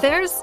There's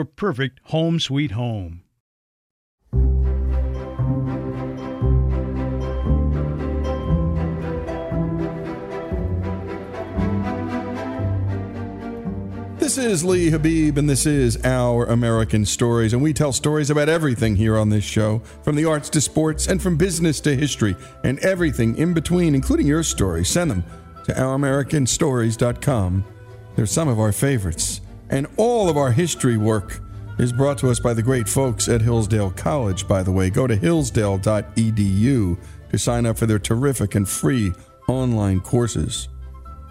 perfect home sweet home. This is Lee Habib, and this is Our American Stories, and we tell stories about everything here on this show, from the arts to sports and from business to history and everything in between, including your stories. Send them to ouramericanstories.com. They're some of our favorites. And all of our history work is brought to us by the great folks at Hillsdale College, by the way. Go to hillsdale.edu to sign up for their terrific and free online courses.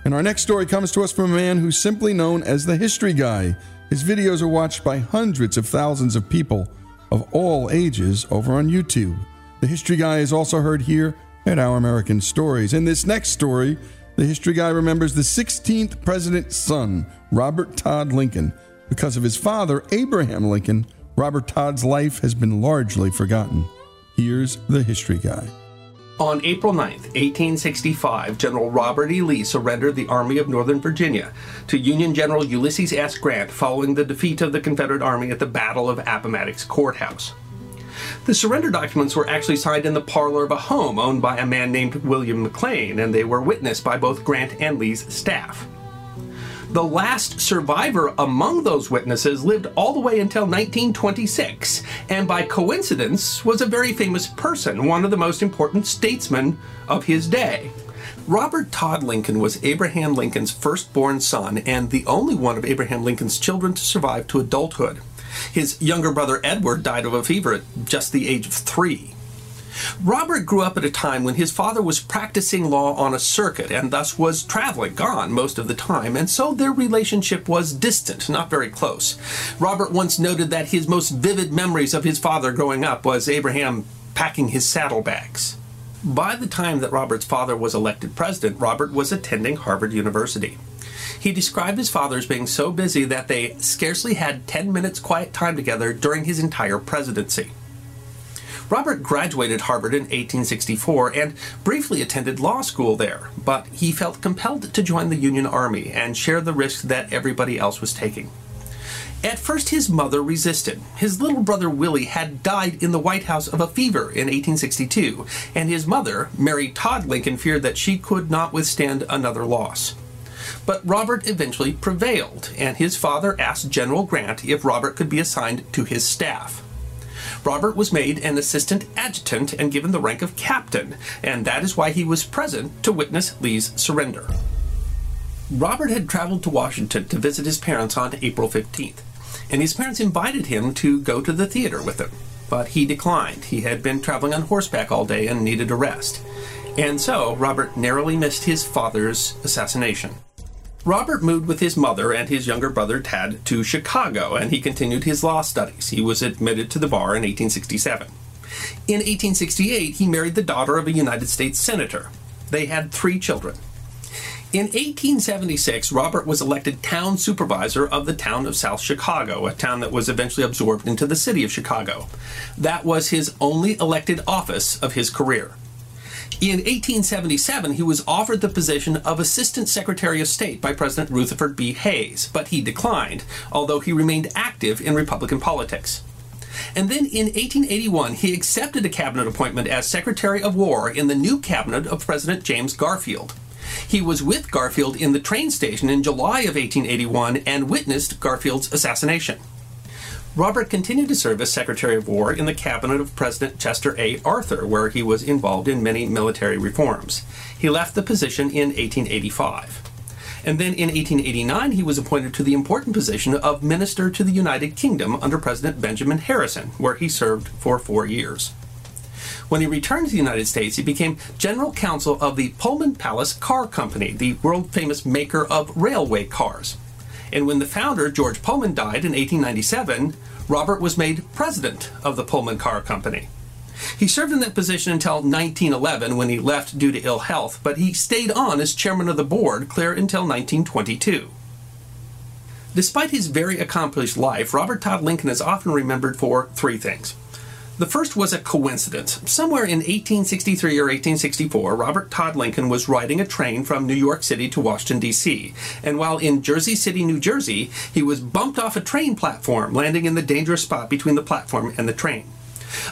And our next story comes to us from a man who's simply known as the History Guy. His videos are watched by hundreds of thousands of people of all ages over on YouTube. The History Guy is also heard here at Our American Stories. In this next story, the History Guy remembers the 16th president's son, Robert Todd Lincoln. Because of his father, Abraham Lincoln, Robert Todd's life has been largely forgotten. Here's the History Guy. On April 9, 1865, General Robert E. Lee surrendered the Army of Northern Virginia to Union General Ulysses S. Grant following the defeat of the Confederate Army at the Battle of Appomattox Courthouse. The surrender documents were actually signed in the parlor of a home owned by a man named William McLean, and they were witnessed by both Grant and Lee's staff. The last survivor among those witnesses lived all the way until 1926, and by coincidence was a very famous person, one of the most important statesmen of his day. Robert Todd Lincoln was Abraham Lincoln's firstborn son and the only one of Abraham Lincoln's children to survive to adulthood. His younger brother Edward died of a fever at just the age of 3. Robert grew up at a time when his father was practicing law on a circuit and thus was traveling, gone most of the time, and so their relationship was distant, not very close. Robert once noted that his most vivid memories of his father growing up was Abraham packing his saddlebags. By the time that Robert's father was elected president, Robert was attending Harvard University. He described his father as being so busy that they scarcely had 10 minutes quiet time together during his entire presidency. Robert graduated Harvard in 1864 and briefly attended law school there, but he felt compelled to join the Union Army and share the risk that everybody else was taking. At first his mother resisted. His little brother Willie had died in the White House of a fever in 1862, and his mother, Mary Todd Lincoln, feared that she could not withstand another loss. But Robert eventually prevailed, and his father asked General Grant if Robert could be assigned to his staff. Robert was made an assistant adjutant and given the rank of captain, and that is why he was present to witness Lee's surrender. Robert had traveled to Washington to visit his parents on April 15th, and his parents invited him to go to the theater with them, but he declined. He had been traveling on horseback all day and needed a rest. And so Robert narrowly missed his father's assassination. Robert moved with his mother and his younger brother Tad to Chicago, and he continued his law studies. He was admitted to the bar in 1867. In 1868, he married the daughter of a United States senator. They had 3 children. In 1876, Robert was elected town supervisor of the town of South Chicago, a town that was eventually absorbed into the city of Chicago. That was his only elected office of his career. In 1877, he was offered the position of Assistant Secretary of State by President Rutherford B. Hayes, but he declined, although he remained active in Republican politics. And then in 1881, he accepted a cabinet appointment as Secretary of War in the new cabinet of President James Garfield. He was with Garfield in the train station in July of 1881 and witnessed Garfield's assassination. Robert continued to serve as Secretary of War in the cabinet of President Chester A. Arthur, where he was involved in many military reforms. He left the position in 1885. And then in 1889, he was appointed to the important position of Minister to the United Kingdom under President Benjamin Harrison, where he served for 4 years. When he returned to the United States, he became General Counsel of the Pullman Palace Car Company, the world-famous maker of railway cars. And when the founder, George Pullman, died in 1897, Robert was made president of the Pullman Car Company. He served in that position until 1911, when he left due to ill health, but he stayed on as chairman of the board clear until 1922. Despite his very accomplished life, Robert Todd Lincoln is often remembered for 3 things. The first was a coincidence. Somewhere in 1863 or 1864, Robert Todd Lincoln was riding a train from New York City to Washington, D.C., and while in Jersey City, New Jersey, he was bumped off a train platform, landing in the dangerous spot between the platform and the train.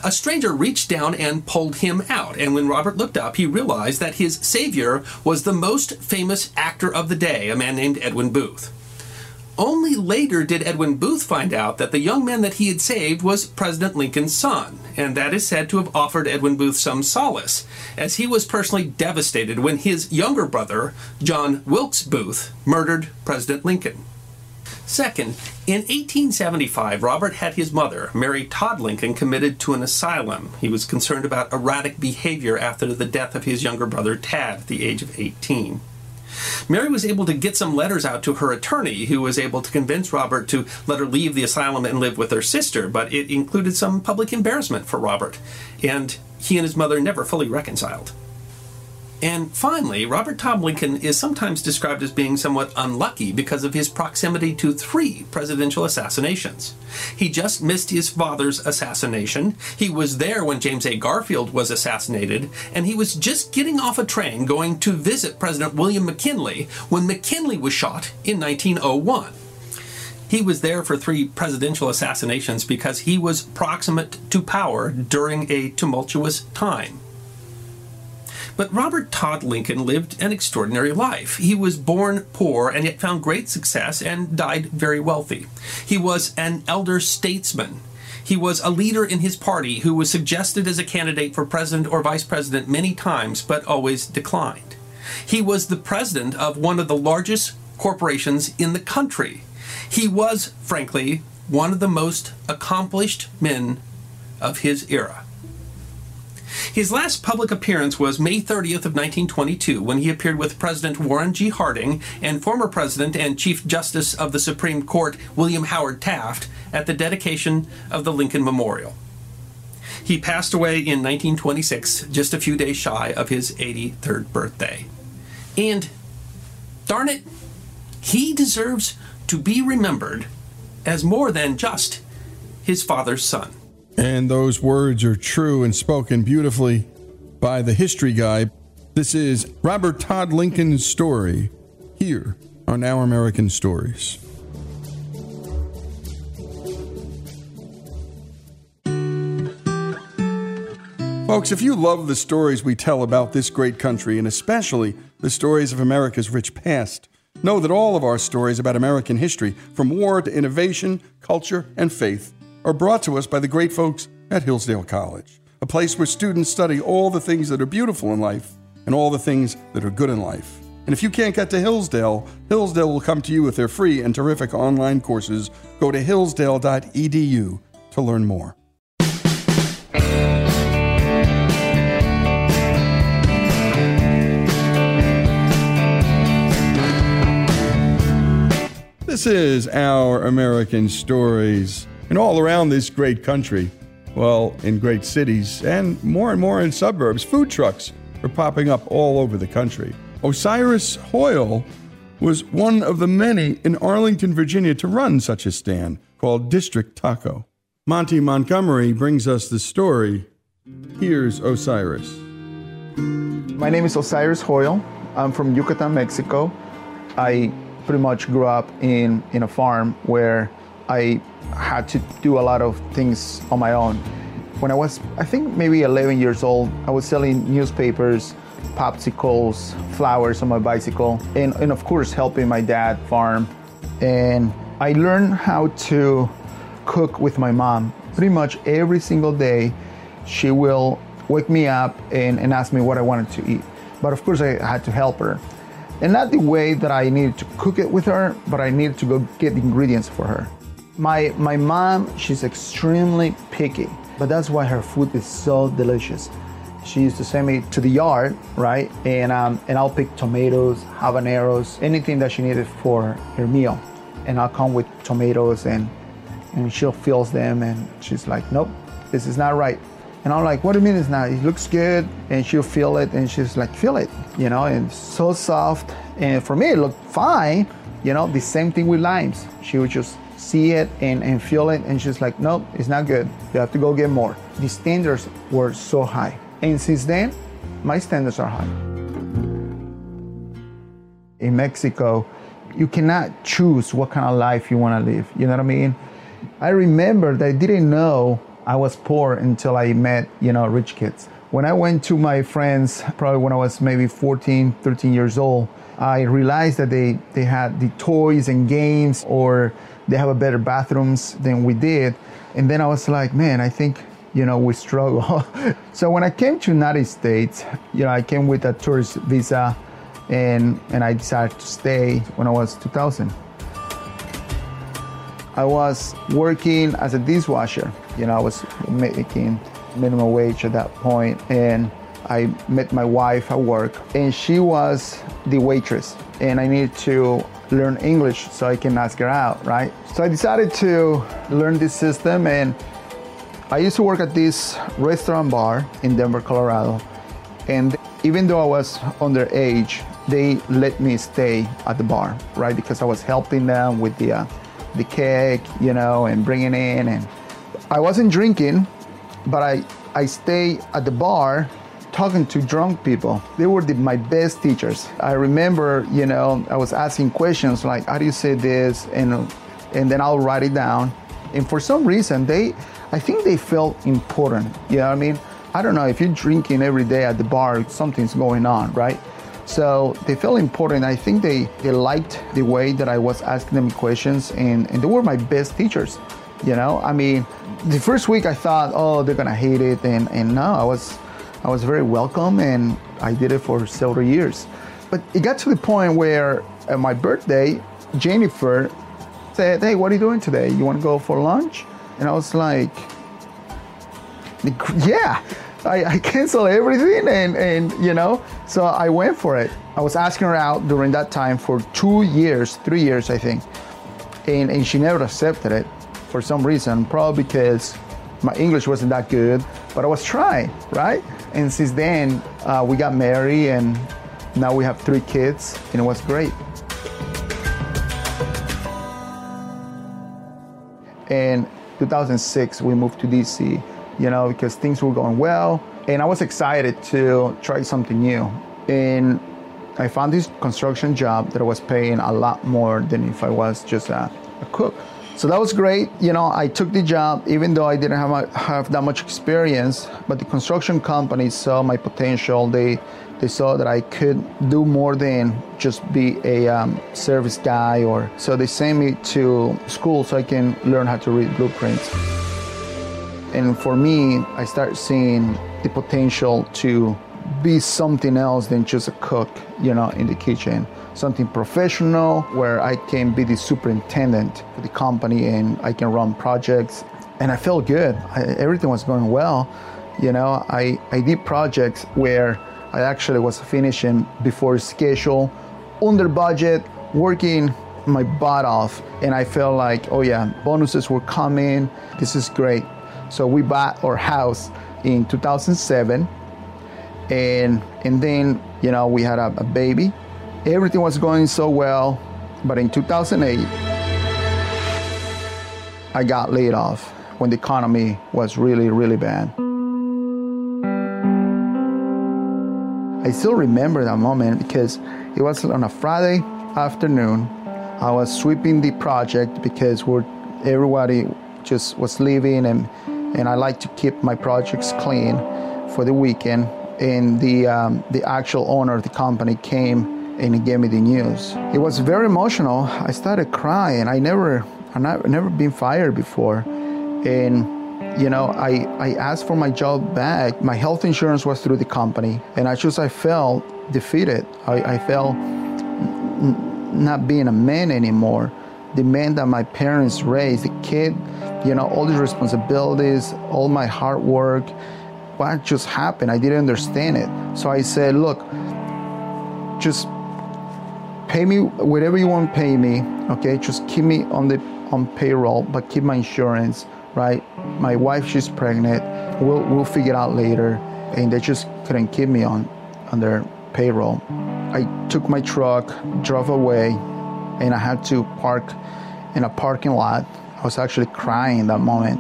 A stranger reached down and pulled him out, and when Robert looked up, he realized that his savior was the most famous actor of the day, a man named Edwin Booth. Only later did Edwin Booth find out that the young man that he had saved was President Lincoln's son, and that is said to have offered Edwin Booth some solace, as he was personally devastated when his younger brother, John Wilkes Booth, murdered President Lincoln. Second, in 1875, Robert had his mother, Mary Todd Lincoln, committed to an asylum. He was concerned about erratic behavior after the death of his younger brother, Tad, at the age of 18. Mary was able to get some letters out to her attorney, who was able to convince Robert to let her leave the asylum and live with her sister, but it included some public embarrassment for Robert, and he and his mother never fully reconciled. And finally, Robert Todd Lincoln is sometimes described as being somewhat unlucky because of his proximity to 3 presidential assassinations. He just missed his father's assassination, he was there when James A. Garfield was assassinated, and he was just getting off a train going to visit President William McKinley when McKinley was shot in 1901. He was there for 3 presidential assassinations because he was proximate to power during a tumultuous time. But Robert Todd Lincoln lived an extraordinary life. He was born poor and yet found great success and died very wealthy. He was an elder statesman. He was a leader in his party who was suggested as a candidate for president or vice president many times, but always declined. He was the president of one of the largest corporations in the country. He was, frankly, one of the most accomplished men of his era. His last public appearance was May 30th of 1922, when he appeared with President Warren G. Harding and former President and Chief Justice of the Supreme Court William Howard Taft at the dedication of the Lincoln Memorial. He passed away in 1926, just a few days shy of his 83rd birthday. And, darn it, he deserves to be remembered as more than just his father's son. And those words are true and spoken beautifully by the History Guy. This is Robert Todd Lincoln's story here on Our American Stories. Folks, if you love the stories we tell about this great country, and especially the stories of America's rich past, know that all of our stories about American history, from war to innovation, culture, and faith, are brought to us by the great folks at Hillsdale College, a place where students study all the things that are beautiful in life and all the things that are good in life. And if you can't get to Hillsdale, Hillsdale will come to you with their free and terrific online courses. Go to hillsdale.edu to learn more. This is Our American Stories. And all around this great country, well, in great cities and more in suburbs, food trucks are popping up all over the country. Osiris Hoyle was one of the many in Arlington, Virginia, to run such a stand called District Taco. Monty Montgomery brings us the story. Here's Osiris. My name is Osiris Hoyle. I'm from Yucatan, Mexico. I pretty much grew up in a farm where I had to do a lot of things on my own. When I was, I think, maybe 11 years old, I was selling newspapers, popsicles, flowers on my bicycle, and of course helping my dad farm. And I learned how to cook with my mom. Pretty much every single day, she will wake me up and ask me what I wanted to eat. But of course I had to help her. And not the way that I needed to cook it with her, but I needed to go get the ingredients for her. My mom, she's extremely picky, but that's why her food is so delicious. She used to send me to the yard, right? And I'll pick tomatoes, habaneros, anything that she needed for her meal. And I'll come with tomatoes and she'll feel them and she's like, nope, this is not right. And I'm like, what do you mean it's not? It looks good. And she'll feel it and she's like, feel it, you know, and so soft. And for me, it looked fine. You know, the same thing with limes. She would just see it and feel it, and she's like, nope, it's not good. You have to go get more. The standards were so high. And since then, my standards are high. In Mexico, you cannot choose what kind of life you want to live. You know what I mean? I remember that I didn't know I was poor until I met, you know, rich kids. When I went to my friends, probably when I was maybe 14, 13 years old, I realized that they had the toys and games, or they have a better bathrooms than we did. And then I was like, man, I think, you know, we struggle. So when I came to United States, you know, I came with a tourist visa and I decided to stay when I was 2000. I was working as a dishwasher. You know, I was making minimum wage at that point, and I met my wife at work, and she was the waitress, and I needed to learn English so I can ask her out, right? So I decided to learn this system, and I used to work at this restaurant bar in Denver, Colorado, and even though I was underage, they let me stay at the bar, right? Because I was helping them with the cake, you know, and bringing in, and I wasn't drinking, but I stayed at the bar talking to drunk people. They were my best teachers. I remember, you know, I was asking questions like, how do you say this? And then I'll write it down. And for some reason, I think they felt important. You know what I mean? I don't know, if you're drinking every day at the bar, something's going on, right? So they felt important. I think they liked the way that I was asking them questions, and they were my best teachers. You know, I mean, the first week I thought, oh, they're gonna hate it, and no, I was very welcome, and I did it for several years. But it got to the point where at my birthday, Jennifer said, hey, what are you doing today? You want to go for lunch? And I was like, yeah, I canceled everything and you know, so I went for it. I was asking her out during that time for 3 years, I think. And she never accepted it for some reason, probably because my English wasn't that good, but I was trying, right? And since then, we got married and now we have 3 kids and it was great. And 2006, we moved to DC, you know, because things were going well. And I was excited to try something new. And I found this construction job that I was paying a lot more than if I was just a cook. So that was great. You know, I took the job, even though I didn't have that much experience, but the construction company saw my potential. They saw that I could do more than just be a service guy, or so they sent me to school so I can learn how to read blueprints. And for me, I started seeing the potential to be something else than just a cook, you know, in the kitchen. Something professional where I can be the superintendent for the company and I can run projects. And I felt good. Everything was going well. You know, I did projects where I actually was finishing before schedule, under budget, working my butt off. And I felt like, oh yeah, bonuses were coming. This is great. So we bought our house in 2007. And then, you know, we had a baby. Everything was going so well, but in 2008, I got laid off when the economy was really, really bad. I still remember that moment because it was on a Friday afternoon. I was sweeping the project because everybody just was leaving, and I like to keep my projects clean for the weekend. And the actual owner of the company came and he gave me the news. It was very emotional. I started crying. I've never been fired before. And, you know, I asked for my job back. My health insurance was through the company. And I felt defeated. I felt not being a man anymore. The man that my parents raised, the kid, you know, all these responsibilities, all my hard work. What just happened? I didn't understand it. So I said, look, just pay me whatever you want to pay me, okay? Just keep me on payroll, but keep my insurance, right? My wife, she's pregnant. We'll figure it out later. And they just couldn't keep me on their payroll. I took my truck, drove away, and I had to park in a parking lot. I was actually crying that moment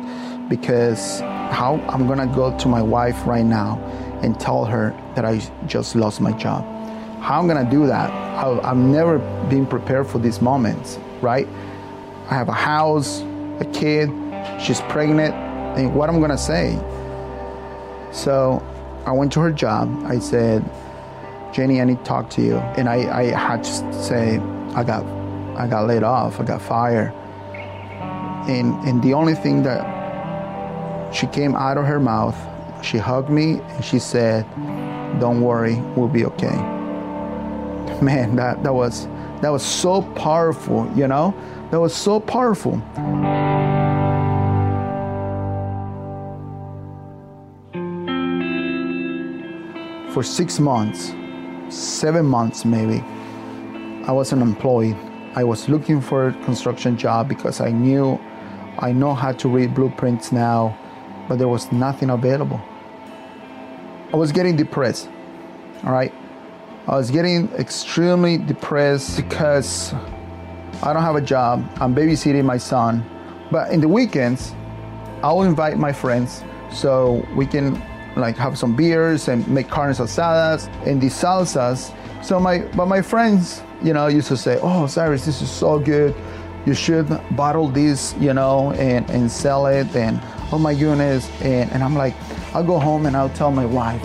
because how I'm gonna go to my wife right now and tell her that I just lost my job. How I'm gonna do that? I've never been prepared for these moments, right? I have a house, a kid, she's pregnant, and what I'm gonna say? So I went to her job. I said, Jenny, I need to talk to you. And I had to say, I got laid off, I got fired. And the only thing that she came out of her mouth, she hugged me and she said, don't worry, we'll be okay. Man, that was so powerful, you know? That was so powerful. For 6 months, 7 months maybe, I was unemployed. I was looking for a construction job because I know how to read blueprints now, but there was nothing available. I was getting depressed, all right? I was getting extremely depressed because I don't have a job. I'm babysitting my son. But in the weekends, I'll invite my friends so we can like have some beers and make carne asadas and these salsas. So my friends, you know, used to say, oh, Cyrus, this is so good. You should bottle this, you know, and sell it. And oh my goodness. And I'm like, I'll go home and I'll tell my wife,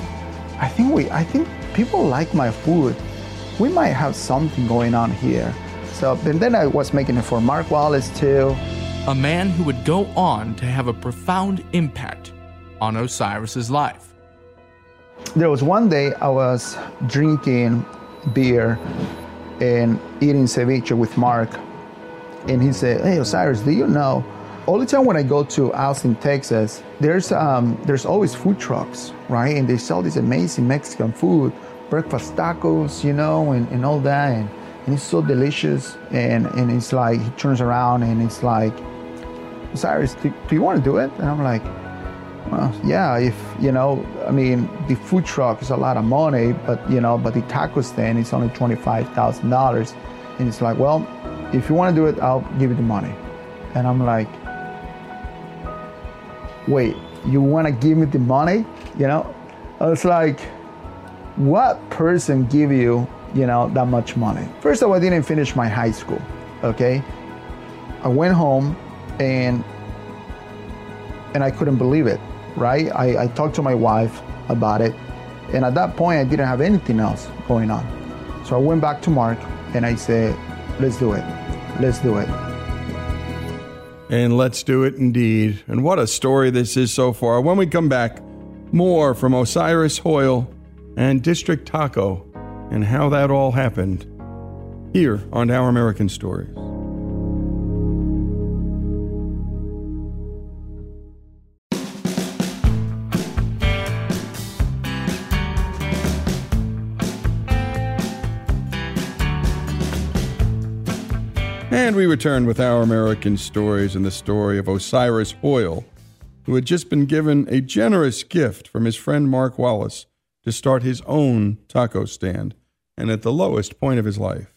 I think people like my food. We might have something going on here. So, and then I was making it for Mark Wallace too. A man who would go on to have a profound impact on Osiris's life. There was one day I was drinking beer and eating ceviche with Mark. And he said, hey, Osiris, do you know, all the time when I go to Austin, Texas, there's always food trucks, right? And they sell this amazing Mexican food, breakfast tacos, you know, and all that. And it's so delicious. And it's like, he turns around and it's like, Osiris, do you want to do it? And I'm like, well, yeah, if, you know, I mean, the food truck is a lot of money, but, you know, but the taco stand is only $25,000. And it's like, well, if you want to do it, I'll give you the money. And I'm like, wait, you want to give me the money? You know, I was like, what person give you, you know, that much money? First of all, I didn't finish my high school, okay? I went home and I couldn't believe it, right? I talked to my wife about it. And at that point, I didn't have anything else going on. So I went back to Mark and I said, let's do it. Let's do it. And let's do it indeed. And what a story this is so far. When we come back, more from Osiris Hoyle and District Taco and how that all happened here on Our American Stories. And we return with Our American Stories and the story of Osiris Hoyle, who had just been given a generous gift from his friend Mark Wallace to start his own taco stand, and at the lowest point of his life.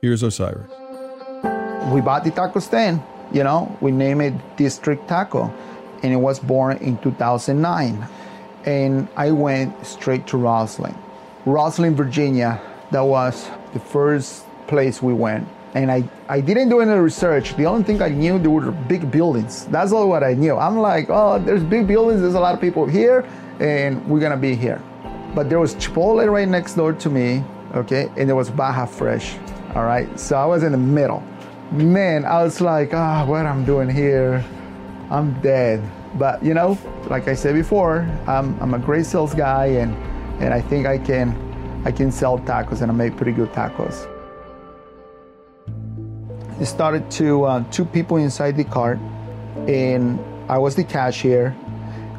Here's Osiris. We bought the taco stand, you know, we named it District Taco, and it was born in 2009. And I went straight to Rosslyn, Virginia. That was the first place we went. And I didn't do any research. The only thing I knew, there were big buildings. That's all what I knew. I'm like, oh, there's big buildings, there's a lot of people here, and we're gonna be here. But there was Chipotle right next door to me, okay? And there was Baja Fresh, all right? So I was in the middle. Man, I was like, ah, what I'm doing here? I'm dead. But you know, like I said before, I'm a great sales guy, and I think I can sell tacos, and I make pretty good tacos. It started to two people inside the cart, and I was the cashier.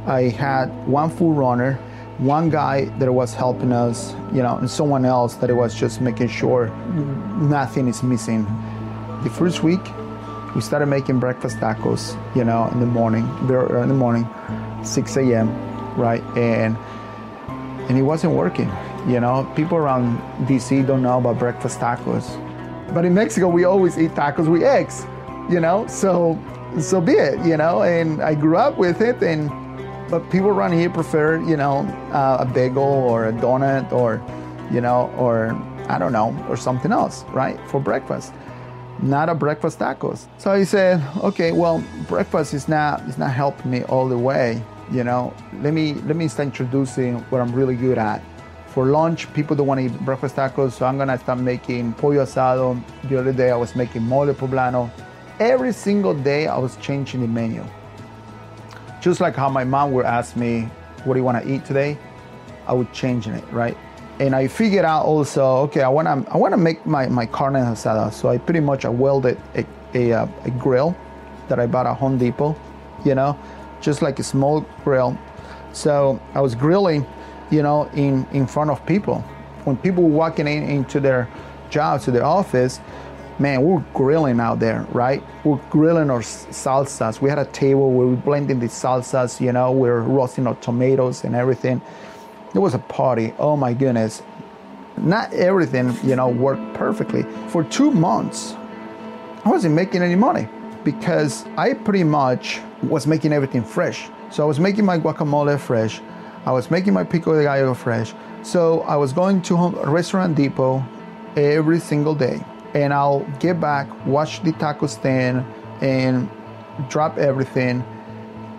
I had one food runner, one guy that was helping us, you know, and someone else that was just making sure nothing is missing. The first week, we started making breakfast tacos, you know, in the morning, 6 a.m., right? And it wasn't working, you know. People around DC don't know about breakfast tacos. But in Mexico, we always eat tacos with eggs, you know, so be it, you know, and I grew up with it, but people around here prefer, you know, a bagel or a donut or, you know, or I don't know, or something else, right, for breakfast, not a breakfast tacos. So I said, okay, well, breakfast is not helping me all the way, you know, let me start introducing what I'm really good at. For lunch, people don't want to eat breakfast tacos, so I'm gonna start making pollo asado. The other day I was making mole poblano. Every single day I was changing the menu. Just like how my mom would ask me, what do you want to eat today? I would change it, right? And I figured out also, okay, I wanna make my carne asada. So I pretty much welded a grill that I bought at Home Depot, you know, just like a small grill. So I was grilling, you know, in front of people. When people were walking into their jobs, to their office, man, we were grilling out there, right? We were grilling our salsas. We had a table where we were blending the salsas, you know, we were roasting our tomatoes and everything. It was a party, oh my goodness. Not everything, you know, worked perfectly. For 2 months, I wasn't making any money because I pretty much was making everything fresh. So I was making my guacamole fresh, I was making my pico de gallo fresh. So I was going to Restaurant Depot every single day. And I'll get back, watch the taco stand, and drop everything,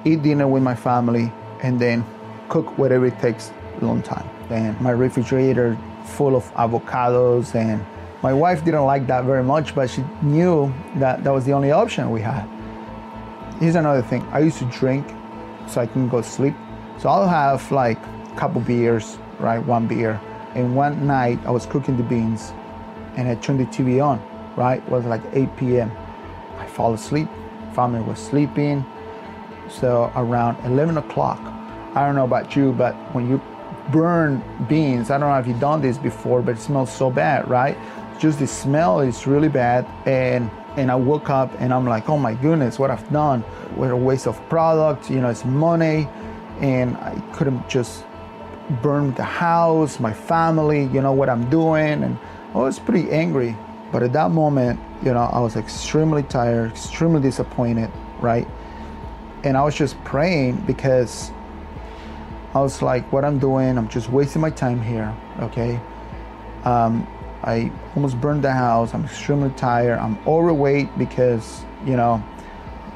eat dinner with my family, and then cook whatever it takes a long time. And my refrigerator full of avocados. And my wife didn't like that very much, but she knew that that was the only option we had. Here's another thing. I used to drink so I can go sleep. So I'll have like a couple beers, right? One beer, And one night I was cooking the beans and I turned the TV on, right? It was like 8 p.m. I fell asleep, family was sleeping. So around 11 o'clock, I don't know about you, but when you burn beans, I don't know if you've done this before, but it smells so bad, right? Just the smell is really bad. And I woke up and I'm like, oh my goodness, what I've done. What a waste of product, you know, it's money. And I couldn't just burn the house, my family, you know, what I'm doing. And I was pretty angry. But at that moment, you know, I was extremely tired, extremely disappointed, right? And I was just praying because I was like, what I'm doing, I'm just wasting my time here, okay? I almost burned the house. I'm extremely tired. I'm overweight because, you know,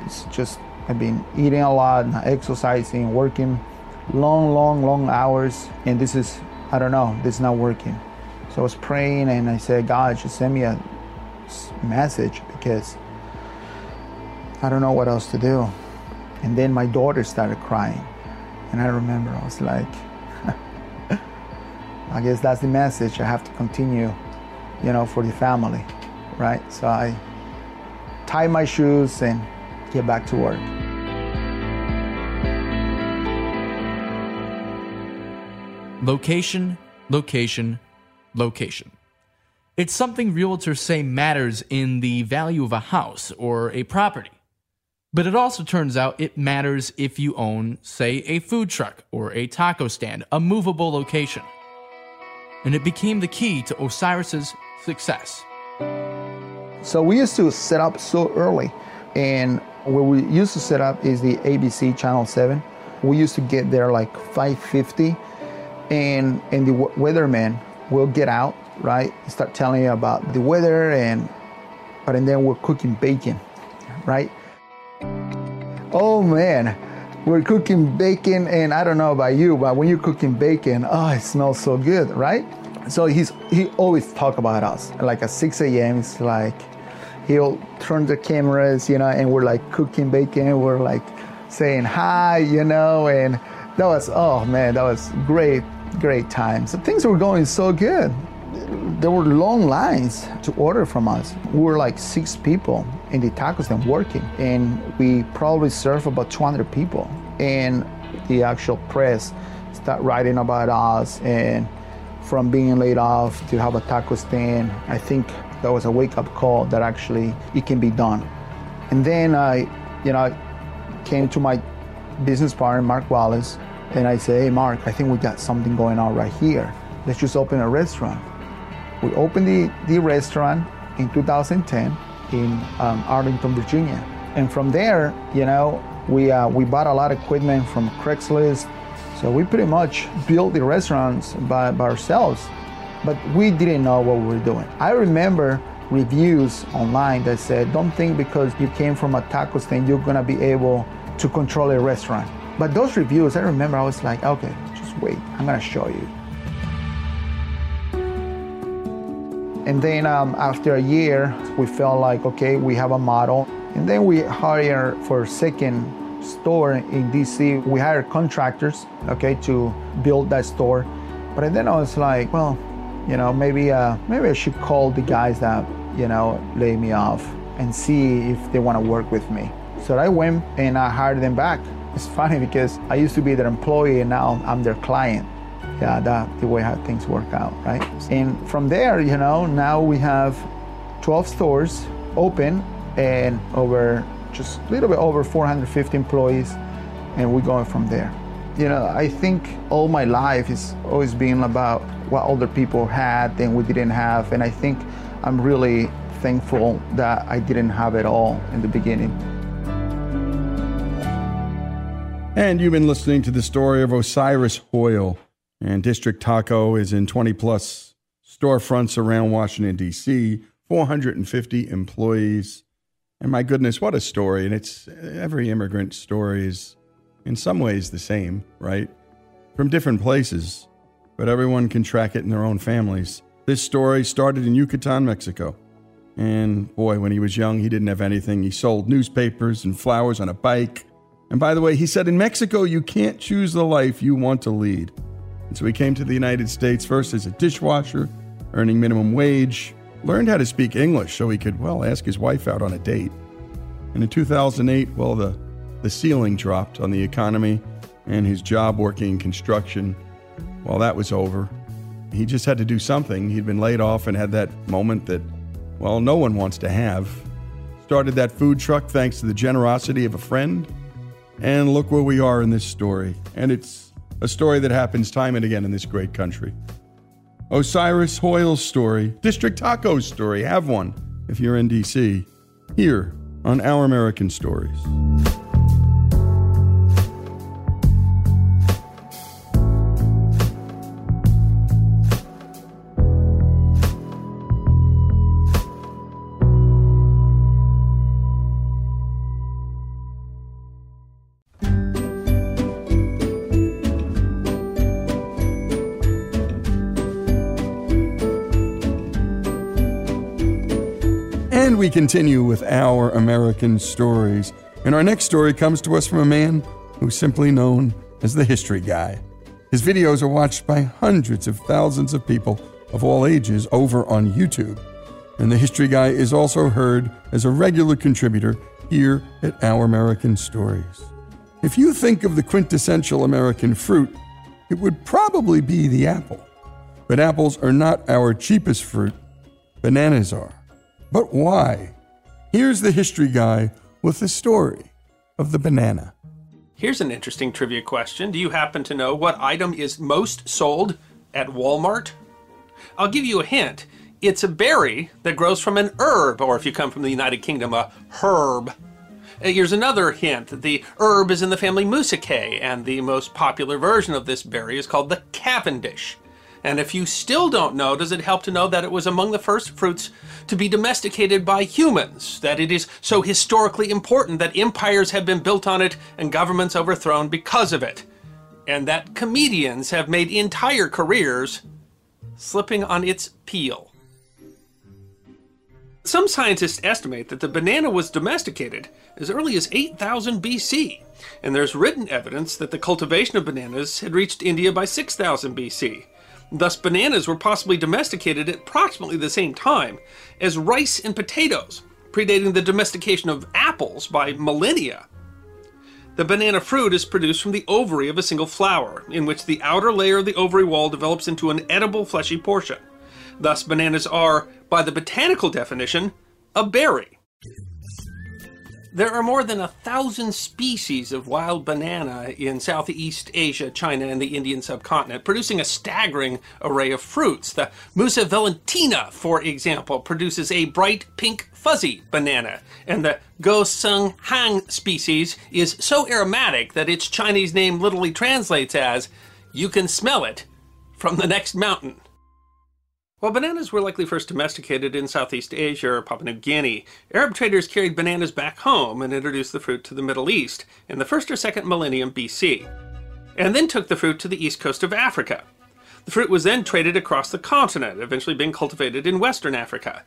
it's just, I've been eating a lot, not exercising, working long hours. And this is, I don't know, this is not working. So I was praying and I said, God, just send me a message because I don't know what else to do. And then my daughter started crying. And I remember I was like, I guess that's the message. I have to continue, you know, for the family, right? So I tie my shoes and get back to work. Location, location, location. It's something realtors say matters in the value of a house or a property. But it also turns out it matters if you own, say, a food truck or a taco stand, a movable location. And it became the key to Osiris's success. So we used to set up so early, and where we used to set up is the ABC Channel 7. We used to get there like 5:50, and the weatherman will get out, right? Start telling you about the weather, and then we're cooking bacon, right? Oh man, we're cooking bacon, and I don't know about you, but when you're cooking bacon, oh, it smells so good, right? So he always talk about us. Like at 6 a.m., it's like, he'll turn the cameras, you know, and we're like cooking bacon, we're like saying hi, you know, and that was, oh man, that was great time. So things were going so good. There were long lines to order from us. We were like 6 people in the taco stand working, and we probably served about 200 people. And the actual press started writing about us, and from being laid off to have a taco stand, I think that was a wake-up call that actually it can be done. And then I, you know, came to my business partner, Mark Wallace, and I said, hey Mark, I think we got something going on right here. Let's just open a restaurant. We opened the restaurant in 2010 in Arlington, Virginia. And from there, you know, we bought a lot of equipment from Craigslist. So we pretty much built the restaurants by ourselves, but we didn't know what we were doing. I remember reviews online that said, don't think because you came from a taco stand, you're gonna be able to control a restaurant. But those reviews, I remember I was like, okay, just wait, I'm gonna show you. And then after a year, we felt like, okay, we have a model. And then we hired for a second store in DC. We hired contractors, okay, to build that store. But then I was like, well, you know, maybe I should call the guys that, you know, laid me off and see if they want to work with me. So I went and I hired them back. It's funny because I used to be their employee and now I'm their client. Yeah, that's the way how things work out, right? And from there, you know, now we have 12 stores open and over just a little bit over 450 employees, and we're going from there. You know, I think all my life is always been about what other people had and we didn't have, and I think I'm really thankful that I didn't have it all in the beginning. And you've been listening to the story of Osiris Hoyle. And District Taco is in 20-plus storefronts around Washington, D.C., 450 employees. And my goodness, what a story. And it's every immigrant story is in some ways the same, right? From different places, but everyone can track it in their own families. This story started in Yucatan, Mexico. And boy, when he was young, he didn't have anything. He sold newspapers and flowers on a bike. And by the way, he said, in Mexico, you can't choose the life you want to lead. And so he came to the United States first as a dishwasher, earning minimum wage, learned how to speak English so he could, well, ask his wife out on a date. And in 2008, well, the ceiling dropped on the economy and his job working in construction. Well, that was over. He just had to do something. He'd been laid off and had that moment that, well, no one wants to have. Started that food truck thanks to the generosity of a friend. And look where we are in this story. And it's a story that happens time and again in this great country. Osiris Hoyle's story, District Taco's story, have one if you're in D.C., here on Our American Stories. We continue with Our American Stories, and our next story comes to us from a man who's simply known as the History Guy. His videos are watched by hundreds of thousands of people of all ages over on YouTube, and the History Guy is also heard as a regular contributor here at Our American Stories. If you think of the quintessential American fruit, it would probably be the apple. But apples are not our cheapest fruit. Bananas are. But why? Here's the History Guy with the story of the banana. Here's an interesting trivia question. Do you happen to know what item is most sold at Walmart? I'll give you a hint. It's a berry that grows from an herb, or if you come from the United Kingdom, a herb. Here's another hint. The herb is in the family Musaceae, and the most popular version of this berry is called the Cavendish. And if you still don't know, does it help to know that it was among the first fruits to be domesticated by humans, that it is so historically important that empires have been built on it and governments overthrown because of it, and that comedians have made entire careers slipping on its peel? Some scientists estimate that the banana was domesticated as early as 8,000 BC, and there's written evidence that the cultivation of bananas had reached India by 6,000 BC. Thus, bananas were possibly domesticated at approximately the same time as rice and potatoes, predating the domestication of apples by millennia. The banana fruit is produced from the ovary of a single flower, in which the outer layer of the ovary wall develops into an edible fleshy portion. Thus, bananas are, by the botanical definition, a berry. There are more than 1,000 species of wild banana in Southeast Asia, China, and the Indian subcontinent, producing a staggering array of fruits. The Musa valentina, for example, produces a bright pink fuzzy banana, and the Gosung Hang species is so aromatic that its Chinese name literally translates as, "You can smell it from the next mountain." While bananas were likely first domesticated in Southeast Asia or Papua New Guinea, Arab traders carried bananas back home and introduced the fruit to the Middle East in the 1st or 2nd millennium BC, and then took the fruit to the east coast of Africa. The fruit was then traded across the continent, eventually being cultivated in Western Africa.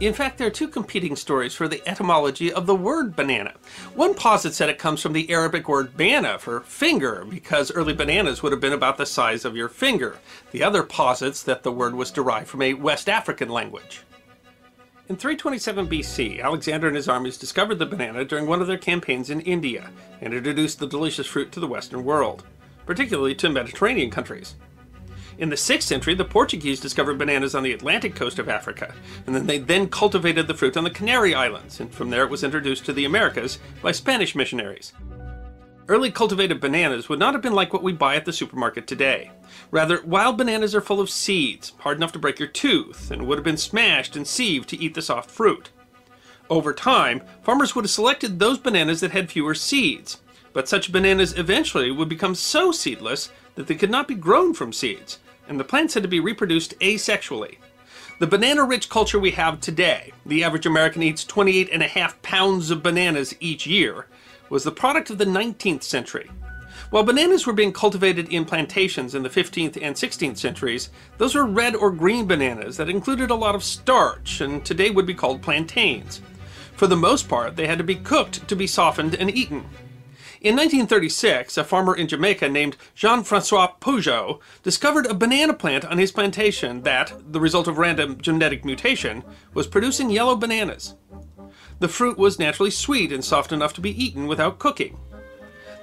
In fact, there are two competing stories for the etymology of the word banana. One posits that it comes from the Arabic word bana, for finger, because early bananas would have been about the size of your finger. The other posits that the word was derived from a West African language. In 327 BC, Alexander and his armies discovered the banana during one of their campaigns in India, and introduced the delicious fruit to the Western world, particularly to Mediterranean countries. In the 6th century, the Portuguese discovered bananas on the Atlantic coast of Africa, and then they cultivated the fruit on the Canary Islands, and from there it was introduced to the Americas by Spanish missionaries. Early cultivated bananas would not have been like what we buy at the supermarket today. Rather, wild bananas are full of seeds, hard enough to break your tooth, and would have been smashed and sieved to eat the soft fruit. Over time, farmers would have selected those bananas that had fewer seeds, but such bananas eventually would become so seedless that they could not be grown from seeds, and the plants had to be reproduced asexually. The banana-rich culture we have today, the average American eats 28.5 pounds of bananas each year, was the product of the 19th century. While bananas were being cultivated in plantations in the 15th and 16th centuries, those were red or green bananas that included a lot of starch, and today would be called plantains. For the most part, they had to be cooked to be softened and eaten. In 1936, a farmer in Jamaica named Jean-François Peugeot discovered a banana plant on his plantation that, the result of random genetic mutation, was producing yellow bananas. The fruit was naturally sweet and soft enough to be eaten without cooking.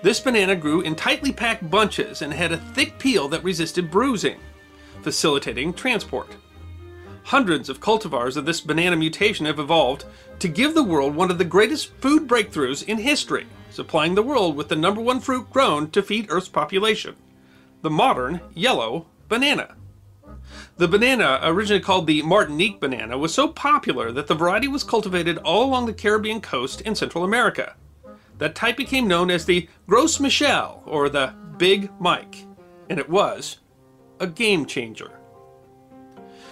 This banana grew in tightly packed bunches and had a thick peel that resisted bruising, facilitating transport. Hundreds of cultivars of this banana mutation have evolved to give the world one of the greatest food breakthroughs in history, supplying the world with the #1 fruit grown to feed Earth's population, the modern yellow banana. The banana, originally called the Martinique banana, was so popular that the variety was cultivated all along the Caribbean coast in Central America. That type became known as the Gros Michel, or the Big Mike, and it was a game changer.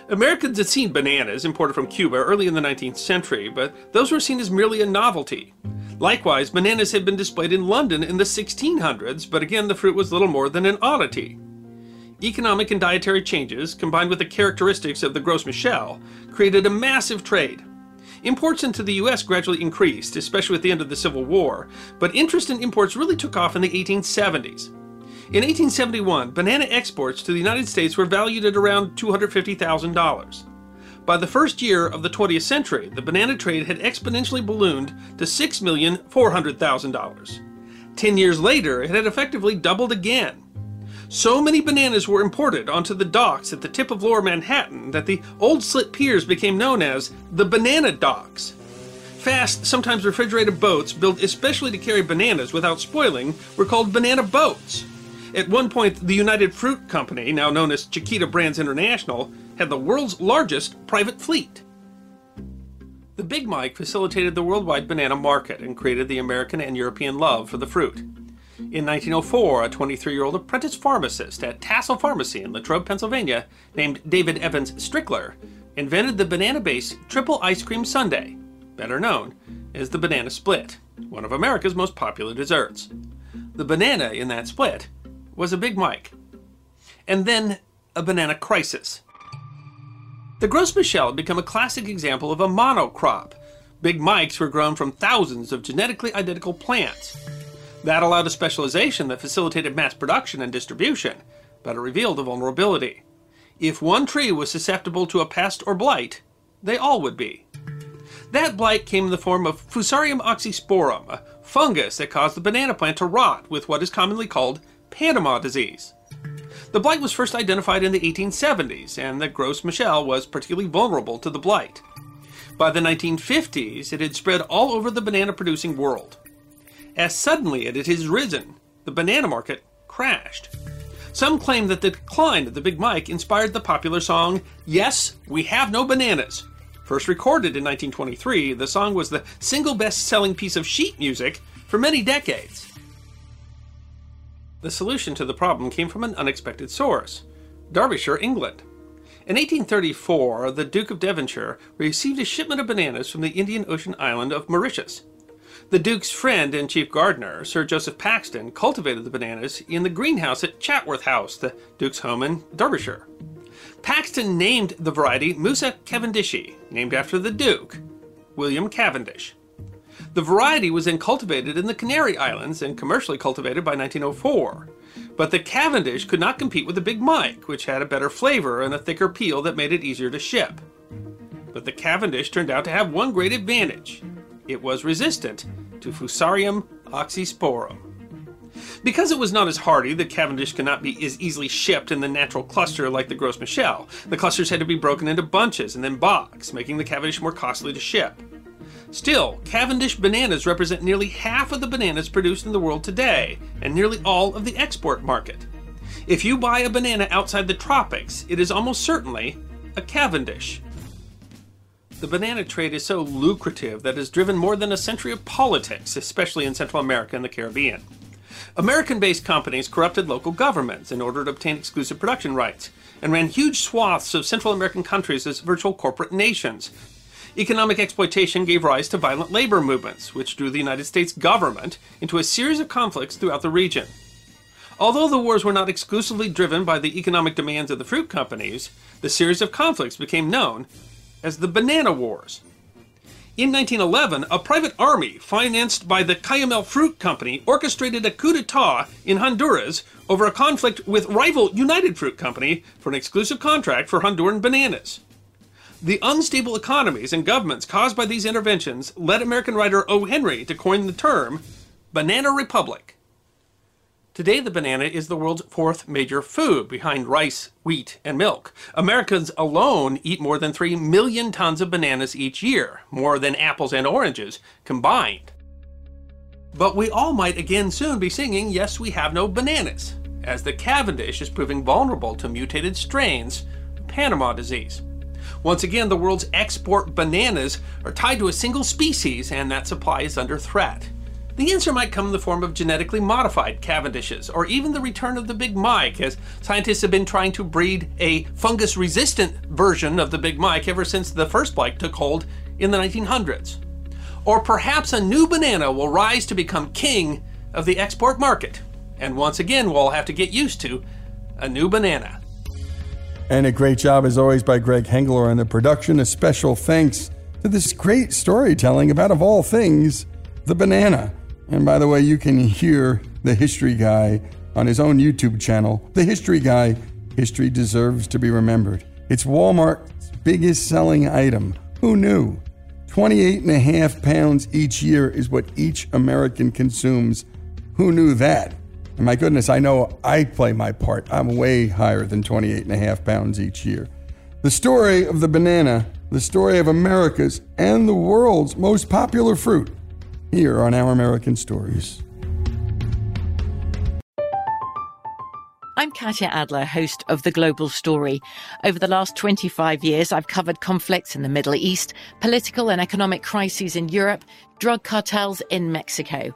Americans had seen bananas imported from Cuba early in the 19th century, but those were seen as merely a novelty. Likewise, bananas had been displayed in London in the 1600s, but again the fruit was little more than an oddity. Economic and dietary changes, combined with the characteristics of the Gros Michel, created a massive trade. Imports into the U.S. gradually increased, especially at the end of the Civil War, but interest in imports really took off in the 1870s. In 1871, banana exports to the United States were valued at around $250,000. By the first year of the 20th century, the banana trade had exponentially ballooned to $6,400,000. 10 years later, it had effectively doubled again. So many bananas were imported onto the docks at the tip of lower Manhattan that the old slit piers became known as the banana docks. Fast, sometimes refrigerated boats built especially to carry bananas without spoiling were called banana boats. At one point, the United Fruit Company, now known as Chiquita Brands International, had the world's largest private fleet. The Big Mike facilitated the worldwide banana market and created the American and European love for the fruit. In 1904, a 23-year-old apprentice pharmacist at Tassel Pharmacy in Latrobe, Pennsylvania, named David Evans Strickler, invented the banana-based triple ice cream sundae, better known as the banana split, one of America's most popular desserts. The banana in that split was a Big Mike. And then a banana crisis. The Gros Michel had become a classic example of a monocrop. Big Mikes were grown from thousands of genetically identical plants. That allowed a specialization that facilitated mass production and distribution, but it revealed a vulnerability. If one tree was susceptible to a pest or blight, they all would be. That blight came in the form of Fusarium oxysporum, a fungus that caused the banana plant to rot with what is commonly called Panama disease. The blight was first identified in the 1870s, and the Gros Michel was particularly vulnerable to the blight. By the 1950s, it had spread all over the banana-producing world. As suddenly as it had risen, the banana market crashed. Some claim that the decline of the Big Mike inspired the popular song, Yes, We Have No Bananas. First recorded in 1923, the song was the single best-selling piece of sheet music for many decades. The solution to the problem came from an unexpected source, Derbyshire, England. In 1834, the Duke of Devonshire received a shipment of bananas from the Indian Ocean island of Mauritius. The Duke's friend and chief gardener, Sir Joseph Paxton, cultivated the bananas in the greenhouse at Chatworth House, the Duke's home in Derbyshire. Paxton named the variety Musa Cavendishi, named after the Duke, William Cavendish. The variety was then cultivated in the Canary Islands and commercially cultivated by 1904. But the Cavendish could not compete with the Big Mike, which had a better flavor and a thicker peel that made it easier to ship. But the Cavendish turned out to have one great advantage. It was resistant to Fusarium oxysporum. Because it was not as hardy, the Cavendish could not be as easily shipped in the natural cluster like the Gros Michel. The clusters had to be broken into bunches and then boxed, making the Cavendish more costly to ship. Still, Cavendish bananas represent nearly half of the bananas produced in the world today, and nearly all of the export market. If you buy a banana outside the tropics, it is almost certainly a Cavendish. The banana trade is so lucrative that it has driven more than a century of politics, especially in Central America and the Caribbean. American-based companies corrupted local governments in order to obtain exclusive production rights, and ran huge swaths of Central American countries as virtual corporate nations. Economic exploitation gave rise to violent labor movements, which drew the United States government into a series of conflicts throughout the region. Although the wars were not exclusively driven by the economic demands of the fruit companies, the series of conflicts became known as the Banana Wars. In 1911, a private army financed by the Cozumel Fruit Company orchestrated a coup d'etat in Honduras over a conflict with rival United Fruit Company for an exclusive contract for Honduran bananas. The unstable economies and governments caused by these interventions led American writer O. Henry to coin the term Banana Republic. Today, the banana is the world's fourth major food, behind rice, wheat, and milk. Americans alone eat more than 3 million tons of bananas each year, more than apples and oranges combined. But we all might again soon be singing Yes, We Have No Bananas, as the Cavendish is proving vulnerable to mutated strains, Panama disease. Once again, the world's export bananas are tied to a single species, and that supply is under threat. The answer might come in the form of genetically modified Cavendishes, or even the return of the Big Mike, as scientists have been trying to breed a fungus-resistant version of the Big Mike ever since the first blight took hold in the 1900s. Or perhaps a new banana will rise to become king of the export market, and once again we'll have to get used to a new banana. And a great job, as always, by Greg Hengler on the production. A special thanks to this great storytelling about, of all things, the banana. And by the way, you can hear The History Guy on his own YouTube channel. The History Guy, history deserves to be remembered. It's Walmart's biggest selling item. Who knew? 28.5 pounds each year is what each American consumes. Who knew that? And my goodness, I know I play my part. I'm way higher than 28.5 pounds each year. The story of the banana, the story of America's and the world's most popular fruit, here on Our American Stories. I'm Katia Adler, host of The Global Story. Over the last 25 years, I've covered conflicts in the Middle East, political and economic crises in Europe, drug cartels in Mexico.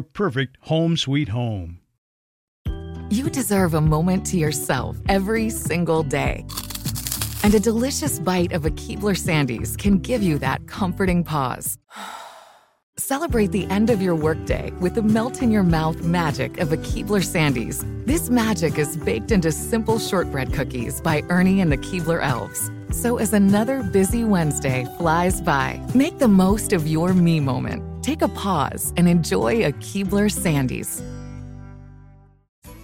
perfect home sweet home. You deserve a moment to yourself every single day. And a delicious bite of a Keebler Sandies can give you that comforting pause. Celebrate the end of your workday with the melt-in-your-mouth magic of a Keebler Sandies. This magic is baked into simple shortbread cookies by Ernie and the Keebler Elves. So as another busy Wednesday flies by, make the most of your me moment. Take a pause and enjoy a Keebler Sandies.